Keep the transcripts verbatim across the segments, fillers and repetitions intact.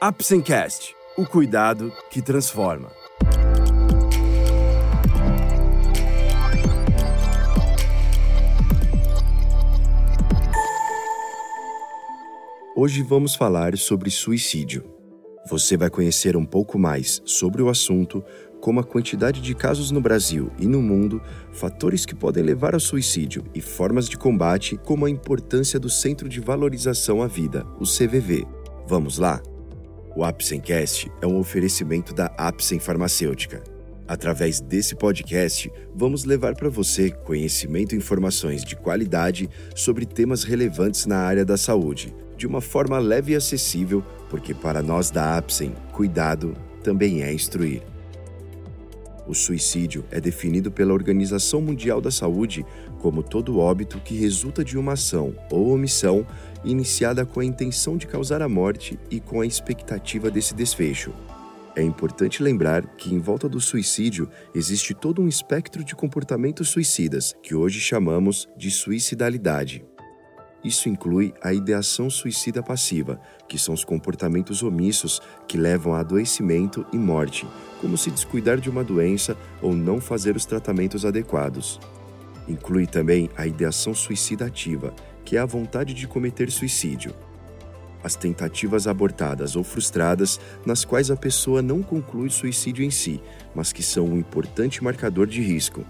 ApsenCast, o cuidado que transforma. Hoje vamos falar sobre suicídio. Você vai conhecer um pouco mais sobre o assunto, como a quantidade de casos no Brasil e no mundo, fatores que podem levar ao suicídio e formas de combate, como a importância do Centro de Valorização à Vida, o C V V. Vamos lá? O ApsenCast é um oferecimento da Apsen Farmacêutica. Através desse podcast, vamos levar para você conhecimento e informações de qualidade sobre temas relevantes na área da saúde, de uma forma leve e acessível, porque para nós da Apsen, cuidado também é instruir. O suicídio é definido pela Organização Mundial da Saúde como todo óbito que resulta de uma ação ou omissão iniciada com a intenção de causar a morte e com a expectativa desse desfecho. É importante lembrar que em volta do suicídio existe todo um espectro de comportamentos suicidas, que hoje chamamos de suicidalidade. Isso inclui a ideação suicida passiva, que são os comportamentos omissos que levam a adoecimento e morte, como se descuidar de uma doença ou não fazer os tratamentos adequados. Inclui também a ideação suicida ativa, que é a vontade de cometer suicídio. As tentativas abortadas ou frustradas, nas quais a pessoa não conclui o suicídio em si, mas que são um importante marcador de risco.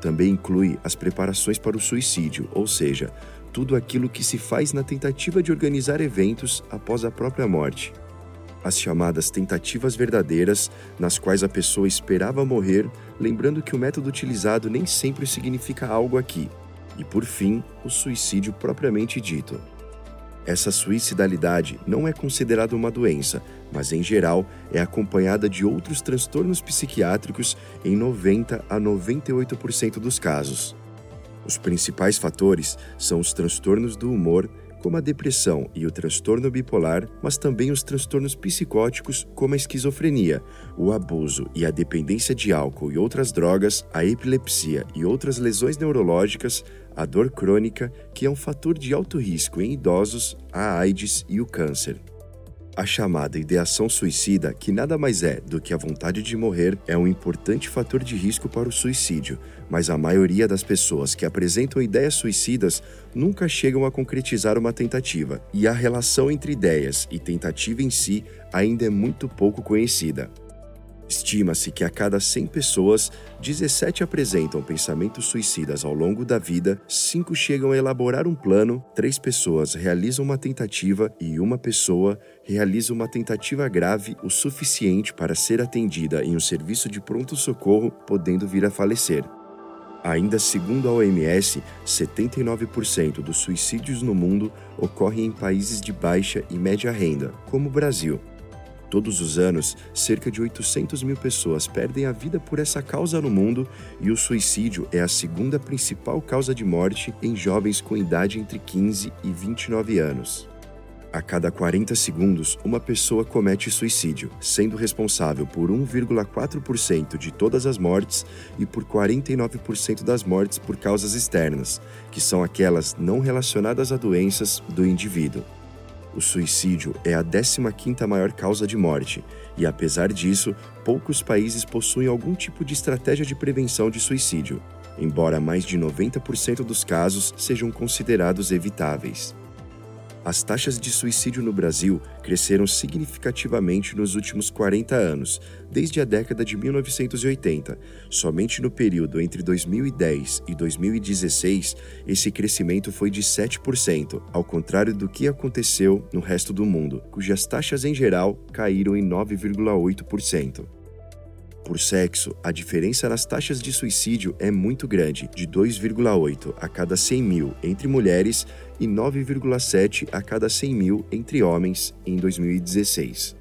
Também inclui as preparações para o suicídio, ou seja, tudo aquilo que se faz na tentativa de organizar eventos após a própria morte. As chamadas tentativas verdadeiras, nas quais a pessoa esperava morrer, lembrando que o método utilizado nem sempre significa algo aqui. E, por fim, o suicídio propriamente dito. Essa suicidalidade não é considerada uma doença, mas, em geral, é acompanhada de outros transtornos psiquiátricos em noventa a noventa e oito por cento dos casos. Os principais fatores são os transtornos do humor, como a depressão e o transtorno bipolar, mas também os transtornos psicóticos, como a esquizofrenia, o abuso e a dependência de álcool e outras drogas, a epilepsia e outras lesões neurológicas, a dor crônica, que é um fator de alto risco em idosos, a AIDS e o câncer. A chamada ideação suicida, que nada mais é do que a vontade de morrer, é um importante fator de risco para o suicídio, mas a maioria das pessoas que apresentam ideias suicidas nunca chegam a concretizar uma tentativa, e a relação entre ideias e tentativa em si ainda é muito pouco conhecida. Estima-se que a cada cem pessoas, dezessete apresentam pensamentos suicidas ao longo da vida, cinco chegam a elaborar um plano, três pessoas realizam uma tentativa e uma pessoa realiza uma tentativa grave o suficiente para ser atendida em um serviço de pronto-socorro, podendo vir a falecer. Ainda segundo a O M S, setenta e nove por cento dos suicídios no mundo ocorrem em países de baixa e média renda, como o Brasil. Todos os anos, cerca de oitocentas mil pessoas perdem a vida por essa causa no mundo e o suicídio é a segunda principal causa de morte em jovens com idade entre quinze e vinte e nove anos. A cada quarenta segundos, uma pessoa comete suicídio, sendo responsável por um vírgula quatro por cento de todas as mortes e por quarenta e nove por cento das mortes por causas externas, que são aquelas não relacionadas a doenças do indivíduo. O suicídio é a décima quinta maior causa de morte e, apesar disso, poucos países possuem algum tipo de estratégia de prevenção de suicídio, embora mais de noventa por cento dos casos sejam considerados evitáveis. As taxas de suicídio no Brasil cresceram significativamente nos últimos quarenta anos, desde a década de mil novecentos e oitenta. Somente no período entre dois mil e dez e dois mil e dezesseis, esse crescimento foi de sete por cento, ao contrário do que aconteceu no resto do mundo, cujas taxas em geral caíram em nove vírgula oito por cento. Por sexo, a diferença nas taxas de suicídio é muito grande, de dois vírgula oito a cada cem mil entre mulheres e nove vírgula sete a cada cem mil entre homens em dois mil e dezesseis.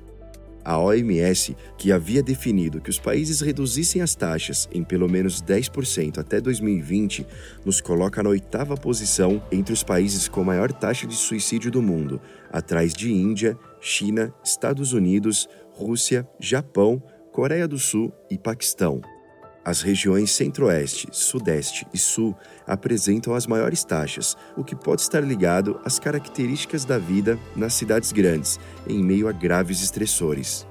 A O M S, que havia definido que os países reduzissem as taxas em pelo menos dez por cento até dois mil e vinte, nos coloca na oitava posição entre os países com maior taxa de suicídio do mundo, atrás de Índia, China, Estados Unidos, Rússia, Japão, Coreia do Sul e Paquistão. As regiões Centro-Oeste, Sudeste e Sul apresentam as maiores taxas, o que pode estar ligado às características da vida nas cidades grandes, em meio a graves estressores.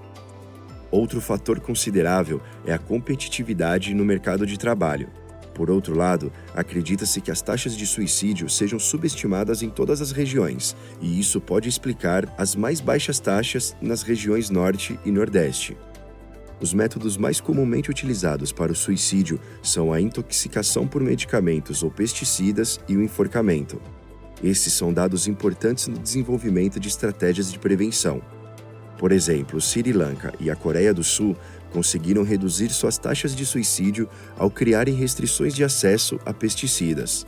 Outro fator considerável é a competitividade no mercado de trabalho. Por outro lado, acredita-se que as taxas de suicídio sejam subestimadas em todas as regiões, e isso pode explicar as mais baixas taxas nas regiões Norte e Nordeste. Os métodos mais comumente utilizados para o suicídio são a intoxicação por medicamentos ou pesticidas e o enforcamento. Esses são dados importantes no desenvolvimento de estratégias de prevenção. Por exemplo, Sri Lanka e a Coreia do Sul conseguiram reduzir suas taxas de suicídio ao criarem restrições de acesso a pesticidas.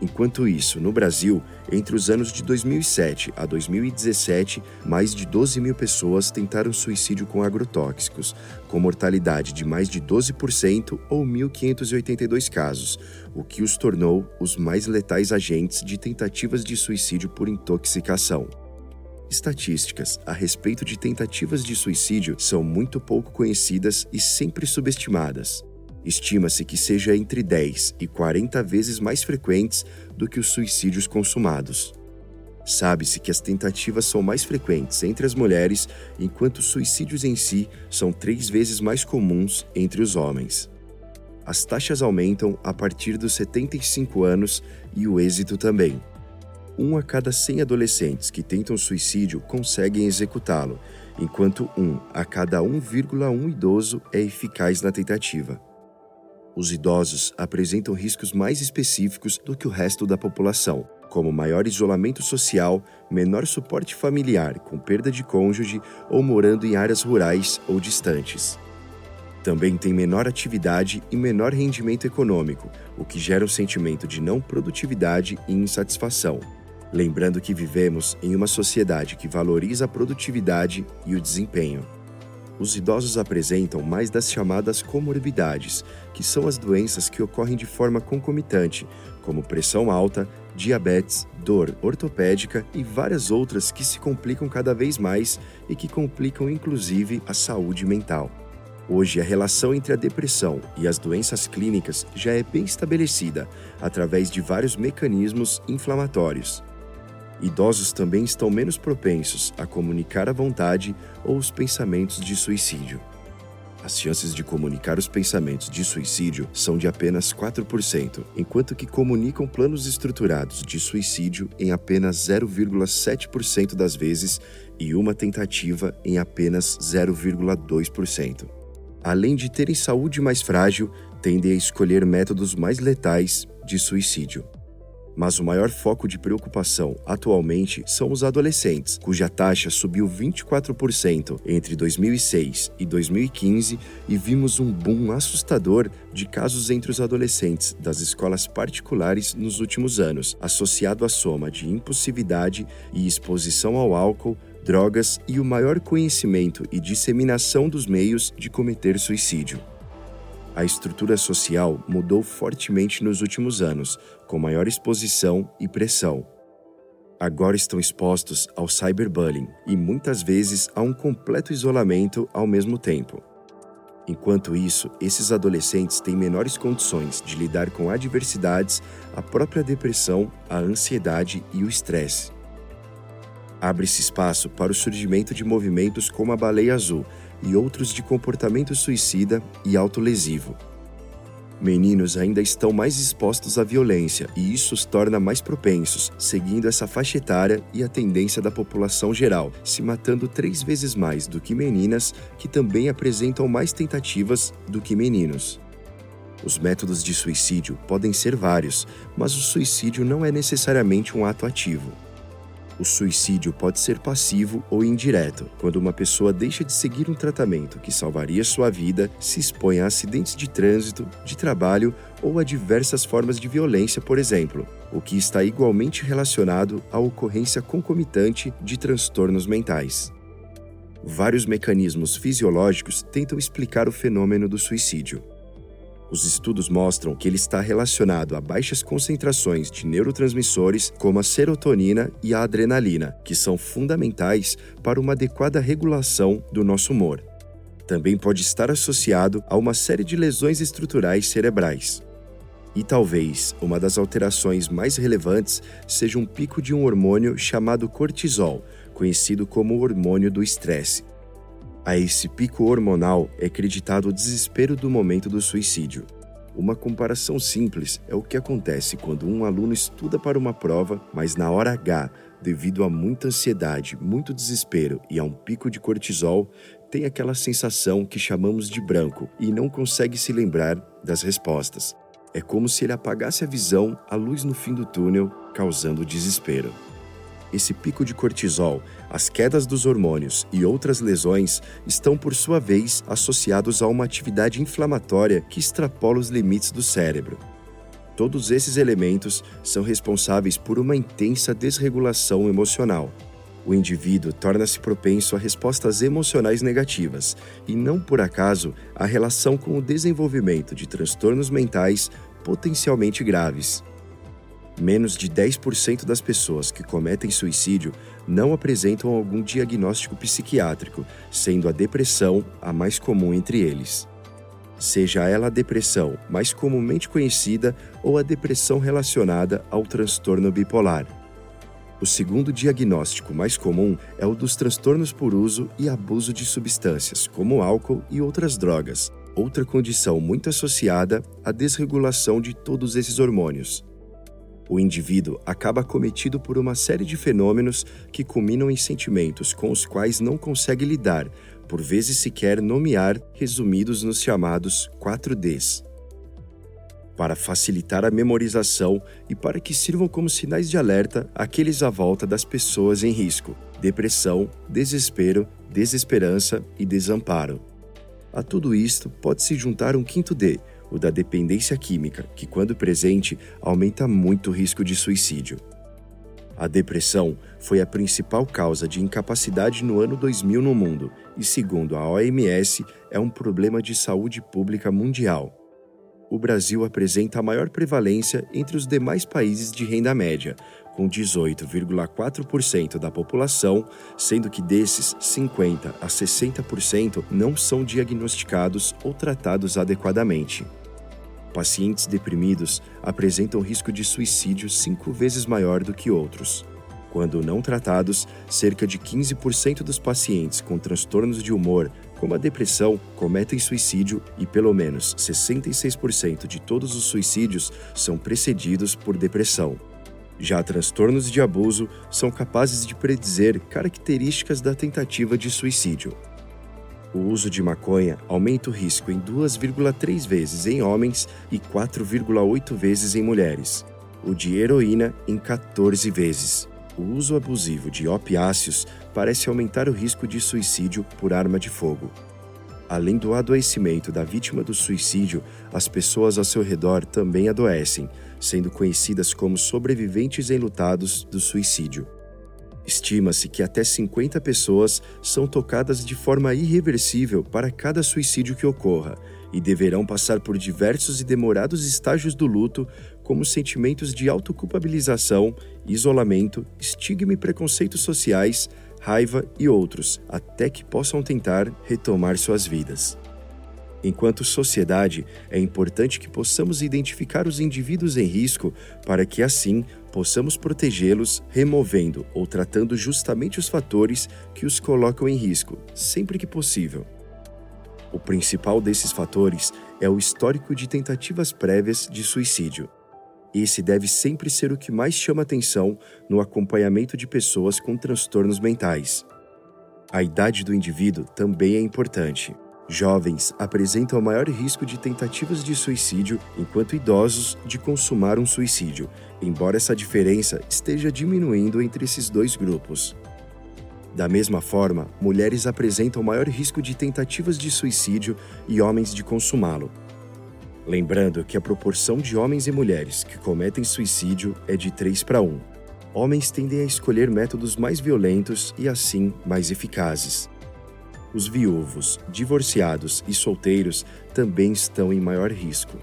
Enquanto isso, no Brasil, entre os anos de dois mil e sete a dois mil e dezessete, mais de doze mil pessoas tentaram suicídio com agrotóxicos, com mortalidade de mais de doze por cento ou mil quinhentos e oitenta e dois casos, o que os tornou os mais letais agentes de tentativas de suicídio por intoxicação. Estatísticas a respeito de tentativas de suicídio são muito pouco conhecidas e sempre subestimadas. Estima-se que seja entre dez e quarenta vezes mais frequentes do que os suicídios consumados. Sabe-se que as tentativas são mais frequentes entre as mulheres, enquanto os suicídios em si são três vezes mais comuns entre os homens. As taxas aumentam a partir dos setenta e cinco anos e o êxito também. Um a cada cem adolescentes que tentam suicídio conseguem executá-lo, enquanto um a cada um vírgula um idoso é eficaz na tentativa. Os idosos apresentam riscos mais específicos do que o resto da população, como maior isolamento social, menor suporte familiar com perda de cônjuge ou morando em áreas rurais ou distantes. Também tem menor atividade e menor rendimento econômico, o que gera um sentimento de não produtividade e insatisfação. Lembrando que vivemos em uma sociedade que valoriza a produtividade e o desempenho. Os idosos apresentam mais das chamadas comorbidades, que são as doenças que ocorrem de forma concomitante, como pressão alta, diabetes, dor ortopédica e várias outras que se complicam cada vez mais e que complicam inclusive a saúde mental. Hoje, a relação entre a depressão e as doenças clínicas já é bem estabelecida, através de vários mecanismos inflamatórios. Idosos também estão menos propensos a comunicar à vontade ou os pensamentos de suicídio. As chances de comunicar os pensamentos de suicídio são de apenas quatro por cento, enquanto que comunicam planos estruturados de suicídio em apenas zero vírgula sete por cento das vezes e uma tentativa em apenas zero vírgula dois por cento. Além de terem saúde mais frágil, tendem a escolher métodos mais letais de suicídio. Mas o maior foco de preocupação atualmente são os adolescentes, cuja taxa subiu vinte e quatro por cento entre dois mil e seis e dois mil e quinze e vimos um boom assustador de casos entre os adolescentes das escolas particulares nos últimos anos, associado à soma de impulsividade e exposição ao álcool, drogas e o maior conhecimento e disseminação dos meios de cometer suicídio. A estrutura social mudou fortemente nos últimos anos, com maior exposição e pressão. Agora estão expostos ao cyberbullying e muitas vezes a um completo isolamento ao mesmo tempo. Enquanto isso, esses adolescentes têm menores condições de lidar com adversidades, a própria depressão, a ansiedade e o estresse. Abre-se espaço para o surgimento de movimentos como a Baleia Azul e outros de comportamento suicida e autolesivo. Meninos ainda estão mais expostos à violência e isso os torna mais propensos, seguindo essa faixa etária e a tendência da população geral, se matando três vezes mais do que meninas, que também apresentam mais tentativas do que meninos. Os métodos de suicídio podem ser vários, mas o suicídio não é necessariamente um ato ativo. O suicídio pode ser passivo ou indireto, quando uma pessoa deixa de seguir um tratamento que salvaria sua vida, se expõe a acidentes de trânsito, de trabalho ou a diversas formas de violência, por exemplo, o que está igualmente relacionado à ocorrência concomitante de transtornos mentais. Vários mecanismos fisiológicos tentam explicar o fenômeno do suicídio. Os estudos mostram que ele está relacionado a baixas concentrações de neurotransmissores como a serotonina e a adrenalina, que são fundamentais para uma adequada regulação do nosso humor. também pode estar associado a uma série de lesões estruturais cerebrais. E talvez uma das alterações mais relevantes seja um pico de um hormônio chamado cortisol, conhecido como hormônio do estresse. A esse pico hormonal é acreditado o desespero do momento do suicídio. Uma comparação simples é o que acontece quando um aluno estuda para uma prova, mas na hora H, devido a muita ansiedade, muito desespero e a um pico de cortisol, tem aquela sensação que chamamos de branco e não consegue se lembrar das respostas. É como se ele apagasse a visão, a luz no fim do túnel, causando desespero. Esse pico de cortisol, as quedas dos hormônios e outras lesões estão, por sua vez, associados a uma atividade inflamatória que extrapola os limites do cérebro. Todos esses elementos são responsáveis por uma intensa desregulação emocional. O indivíduo torna-se propenso a respostas emocionais negativas e, não por acaso, a relação com o desenvolvimento de transtornos mentais potencialmente graves. Menos de dez por cento das pessoas que cometem suicídio não apresentam algum diagnóstico psiquiátrico, sendo a depressão a mais comum entre eles. Seja ela a depressão mais comumente conhecida ou a depressão relacionada ao transtorno bipolar. O segundo diagnóstico mais comum é o dos transtornos por uso e abuso de substâncias, como álcool e outras drogas, outra condição muito associada à desregulação de todos esses hormônios. O indivíduo acaba acometido por uma série de fenômenos que culminam em sentimentos com os quais não consegue lidar, por vezes sequer nomear, resumidos nos chamados quatro Dês. Para facilitar a memorização e para que sirvam como sinais de alerta aqueles à volta das pessoas em risco: depressão, desespero, desesperança e desamparo. A tudo isto pode-se juntar um quinto D, o da dependência química, que, quando presente, aumenta muito o risco de suicídio. A depressão foi a principal causa de incapacidade no ano dois mil no mundo e, segundo a O M S, é um problema de saúde pública mundial. O Brasil apresenta a maior prevalência entre os demais países de renda média, com dezoito vírgula quatro por cento da população, sendo que desses cinquenta por cento a sessenta por cento não são diagnosticados ou tratados adequadamente. Pacientes deprimidos apresentam risco de suicídio cinco vezes maior do que outros. Quando não tratados, cerca de quinze por cento dos pacientes com transtornos de humor, como a depressão, cometem suicídio e pelo menos sessenta e seis por cento de todos os suicídios são precedidos por depressão. Já transtornos de abuso são capazes de predizer características da tentativa de suicídio. O uso de maconha aumenta o risco em duas vírgula três vezes em homens e quatro vírgula oito vezes em mulheres. O de heroína em quatorze vezes. O uso abusivo de opiáceos parece aumentar o risco de suicídio por arma de fogo. Além do adoecimento da vítima do suicídio, as pessoas ao seu redor também adoecem, sendo conhecidas como sobreviventes enlutados do suicídio. Estima-se que até cinquenta pessoas são tocadas de forma irreversível para cada suicídio que ocorra e deverão passar por diversos e demorados estágios do luto, como sentimentos de autoculpabilização, isolamento, estigma e preconceitos sociais, raiva e outros, até que possam tentar retomar suas vidas. Enquanto sociedade, é importante que possamos identificar os indivíduos em risco para que, assim, possamos protegê-los, removendo ou tratando justamente os fatores que os colocam em risco, sempre que possível. O principal desses fatores é o histórico de tentativas prévias de suicídio. Esse deve sempre ser o que mais chama atenção no acompanhamento de pessoas com transtornos mentais. A idade do indivíduo também é importante. Jovens apresentam maior risco de tentativas de suicídio, enquanto idosos de consumar um suicídio, embora essa diferença esteja diminuindo entre esses dois grupos. Da mesma forma, mulheres apresentam maior risco de tentativas de suicídio e homens de consumá-lo. Lembrando que a proporção de homens e mulheres que cometem suicídio é de três para um. Homens tendem a escolher métodos mais violentos e, assim, mais eficazes. Os viúvos, divorciados e solteiros também estão em maior risco.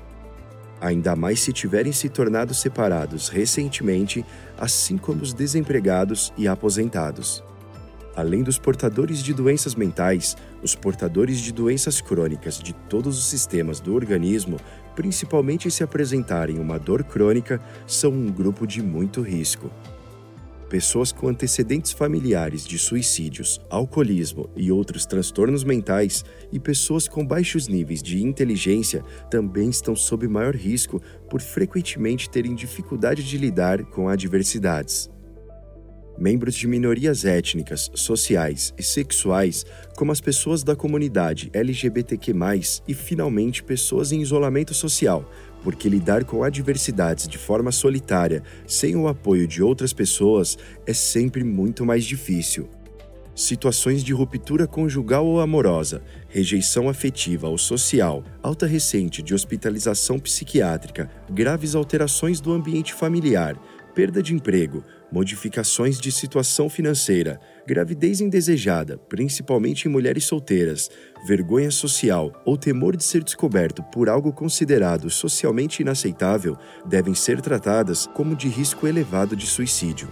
Ainda mais se tiverem se tornado separados recentemente, assim como os desempregados e aposentados. além dos portadores de doenças mentais, os portadores de doenças crônicas de todos os sistemas do organismo, principalmente se apresentarem uma dor crônica, são um grupo de muito risco. Pessoas com antecedentes familiares de suicídios, alcoolismo e outros transtornos mentais e pessoas com baixos níveis de inteligência também estão sob maior risco por frequentemente terem dificuldade de lidar com adversidades. Membros de minorias étnicas, sociais e sexuais, como as pessoas da comunidade L G B T Q mais, e, finalmente, pessoas em isolamento social, porque lidar com adversidades de forma solitária, sem o apoio de outras pessoas, é sempre muito mais difícil. Situações de ruptura conjugal ou amorosa, rejeição afetiva ou social, alta recente de hospitalização psiquiátrica, graves alterações do ambiente familiar, perda de emprego, modificações de situação financeira, gravidez indesejada, principalmente em mulheres solteiras, vergonha social ou temor de ser descoberto por algo considerado socialmente inaceitável devem ser tratadas como de risco elevado de suicídio.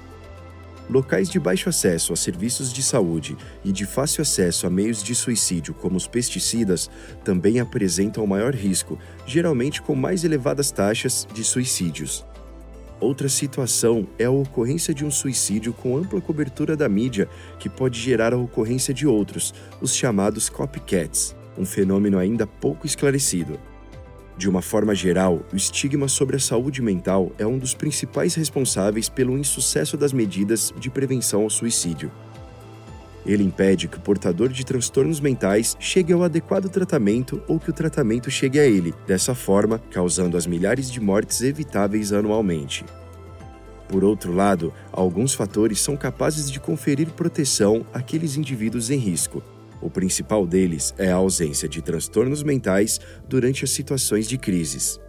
Locais de baixo acesso a serviços de saúde e de fácil acesso a meios de suicídio, como os pesticidas, também apresentam maior risco, geralmente com mais elevadas taxas de suicídios. Outra situação é a ocorrência de um suicídio com ampla cobertura da mídia, que pode gerar a ocorrência de outros, os chamados copycats, um fenômeno ainda pouco esclarecido. De uma forma geral, o estigma sobre a saúde mental é um dos principais responsáveis pelo insucesso das medidas de prevenção ao suicídio. Ele impede que o portador de transtornos mentais chegue ao adequado tratamento ou que o tratamento chegue a ele, dessa forma, causando as milhares de mortes evitáveis anualmente. Por outro lado, alguns fatores são capazes de conferir proteção àqueles indivíduos em risco. O principal deles é a ausência de transtornos mentais durante as situações de crises.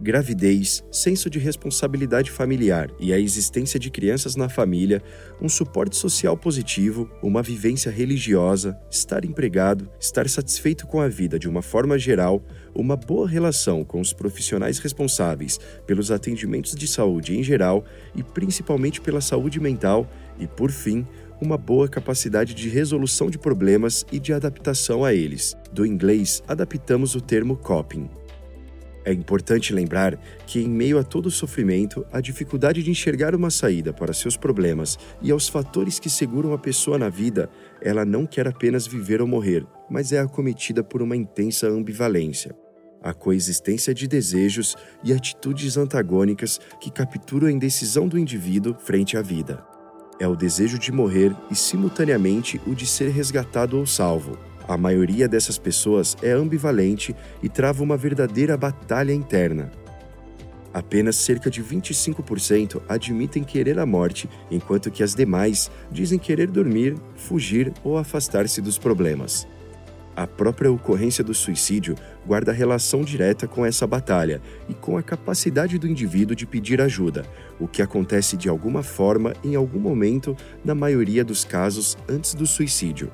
Gravidez, senso de responsabilidade familiar e a existência de crianças na família, um suporte social positivo, uma vivência religiosa, estar empregado, estar satisfeito com a vida de uma forma geral, uma boa relação com os profissionais responsáveis pelos atendimentos de saúde em geral e principalmente pela saúde mental e, por fim, uma boa capacidade de resolução de problemas e de adaptação a eles. Do inglês, adaptamos o termo coping. É importante lembrar que, em meio a todo o sofrimento, a dificuldade de enxergar uma saída para seus problemas e aos fatores que seguram a pessoa na vida, ela não quer apenas viver ou morrer, mas é acometida por uma intensa ambivalência. A coexistência de desejos e atitudes antagônicas que capturam a indecisão do indivíduo frente à vida. É o desejo de morrer e, simultaneamente, o de ser resgatado ou salvo. A maioria dessas pessoas é ambivalente e trava uma verdadeira batalha interna. Apenas cerca de vinte e cinco por cento admitem querer a morte, enquanto que as demais dizem querer dormir, fugir ou afastar-se dos problemas. A própria ocorrência do suicídio guarda relação direta com essa batalha e com a capacidade do indivíduo de pedir ajuda, o que acontece de alguma forma em algum momento na maioria dos casos antes do suicídio.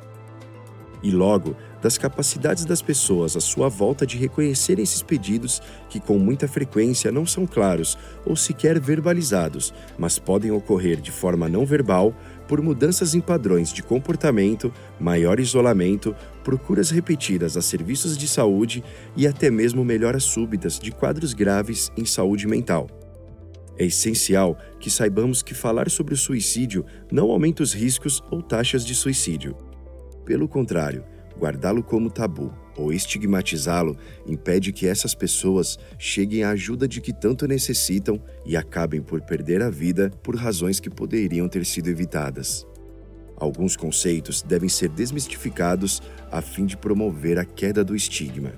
E logo, das capacidades das pessoas à sua volta de reconhecer esses pedidos que com muita frequência não são claros ou sequer verbalizados, mas podem ocorrer de forma não verbal por mudanças em padrões de comportamento, maior isolamento, procuras repetidas a serviços de saúde e até mesmo melhoras súbitas de quadros graves em saúde mental. É essencial que saibamos que falar sobre o suicídio não aumenta os riscos ou taxas de suicídio. Pelo contrário, guardá-lo como tabu ou estigmatizá-lo impede que essas pessoas cheguem à ajuda de que tanto necessitam e acabem por perder a vida por razões que poderiam ter sido evitadas. Alguns conceitos devem ser desmistificados a fim de promover a queda do estigma.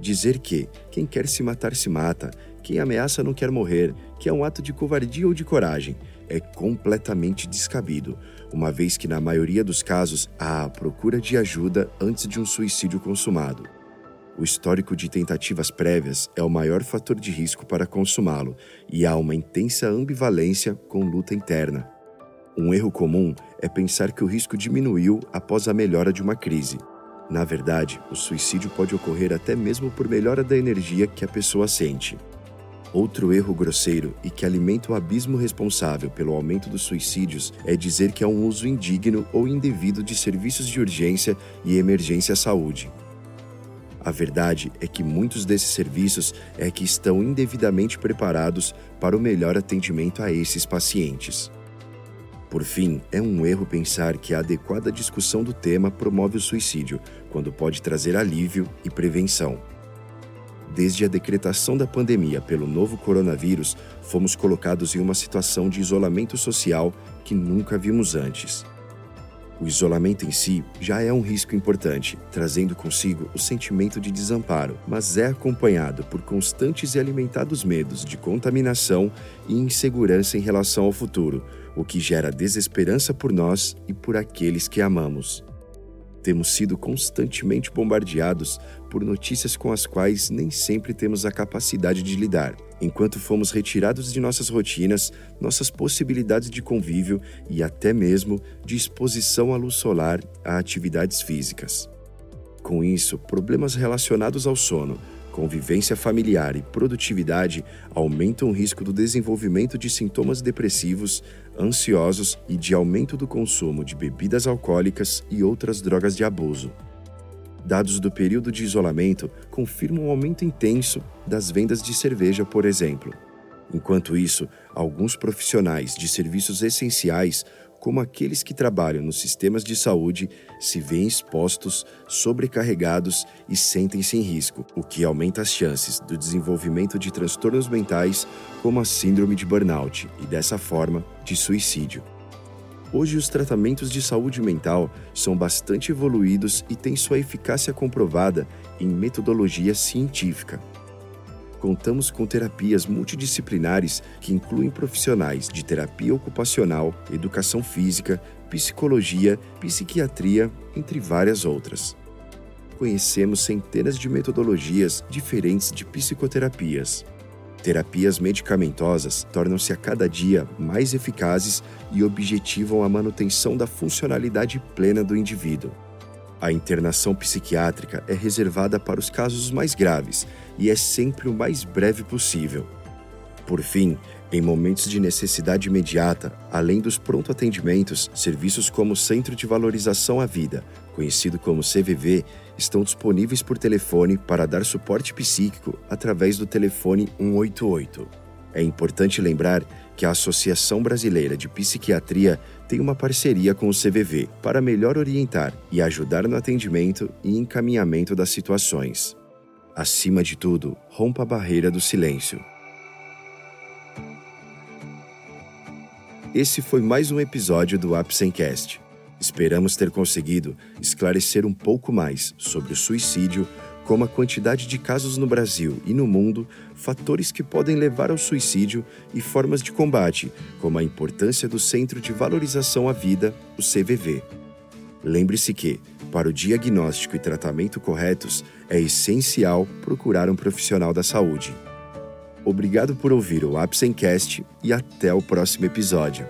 Dizer que quem quer se matar se mata, quem ameaça não quer morrer, que é um ato de covardia ou de coragem, é completamente descabido, uma vez que, na maioria dos casos, há a procura de ajuda antes de um suicídio consumado. O histórico de tentativas prévias é o maior fator de risco para consumá-lo e há uma intensa ambivalência com luta interna. Um erro comum é pensar que o risco diminuiu após a melhora de uma crise. Na verdade, o suicídio pode ocorrer até mesmo por melhora da energia que a pessoa sente. Outro erro grosseiro e que alimenta o abismo responsável pelo aumento dos suicídios é dizer que é um uso indigno ou indevido de serviços de urgência e emergência à saúde. A verdade é que muitos desses serviços é que estão indevidamente preparados para o melhor atendimento a esses pacientes. Por fim, é um erro pensar que a adequada discussão do tema promove o suicídio, quando pode trazer alívio e prevenção. Desde a decretação da pandemia pelo novo coronavírus, fomos colocados em uma situação de isolamento social que nunca vimos antes. O isolamento em si já é um risco importante, trazendo consigo o sentimento de desamparo, mas é acompanhado por constantes e alimentados medos de contaminação e insegurança em relação ao futuro, o que gera desesperança por nós e por aqueles que amamos. Temos sido constantemente bombardeados por notícias com as quais nem sempre temos a capacidade de lidar. Enquanto fomos retirados de nossas rotinas, nossas possibilidades de convívio e até mesmo de exposição à luz solar a atividades físicas. Com isso, problemas relacionados ao sono, convivência familiar e produtividade aumentam o risco do desenvolvimento de sintomas depressivos, ansiosos e de aumento do consumo de bebidas alcoólicas e outras drogas de abuso. Dados do período de isolamento confirmam um aumento intenso das vendas de cerveja, por exemplo. Enquanto isso, alguns profissionais de serviços essenciais, como aqueles que trabalham nos sistemas de saúde, se veem expostos, sobrecarregados e sentem-se em risco, o que aumenta as chances do desenvolvimento de transtornos mentais, como a síndrome de burnout e, dessa forma, de suicídio. Hoje, os tratamentos de saúde mental são bastante evoluídos e têm sua eficácia comprovada em metodologia científica. Contamos com terapias multidisciplinares que incluem profissionais de terapia ocupacional, educação física, psicologia, psiquiatria, entre várias outras. Conhecemos centenas de metodologias diferentes de psicoterapias. Terapias medicamentosas tornam-se a cada dia mais eficazes e objetivam a manutenção da funcionalidade plena do indivíduo. A internação psiquiátrica é reservada para os casos mais graves e é sempre o mais breve possível. Por fim, em momentos de necessidade imediata, além dos pronto atendimentos, serviços como o Centro de Valorização à Vida, conhecido como C V V, estão disponíveis por telefone para dar suporte psíquico através do telefone um oito oito. É importante lembrar que a Associação Brasileira de Psiquiatria tem uma parceria com o C V V para melhor orientar e ajudar no atendimento e encaminhamento das situações. Acima de tudo, rompa a barreira do silêncio. Esse foi mais um episódio do ApsenCast. Esperamos ter conseguido esclarecer um pouco mais sobre o suicídio, como a quantidade de casos no Brasil e no mundo, fatores que podem levar ao suicídio e formas de combate, como a importância do Centro de Valorização à Vida, o C V V. Lembre-se que, para o diagnóstico e tratamento corretos, é essencial procurar um profissional da saúde. Obrigado por ouvir o ApsenCast e até o próximo episódio.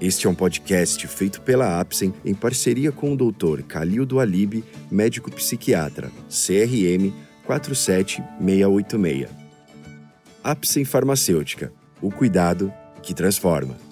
Este é um podcast feito pela Apsen em parceria com o doutor Calil Dualib, médico psiquiatra, C R M quatro sete seis oito seis. Apsen Farmacêutica, o cuidado que transforma.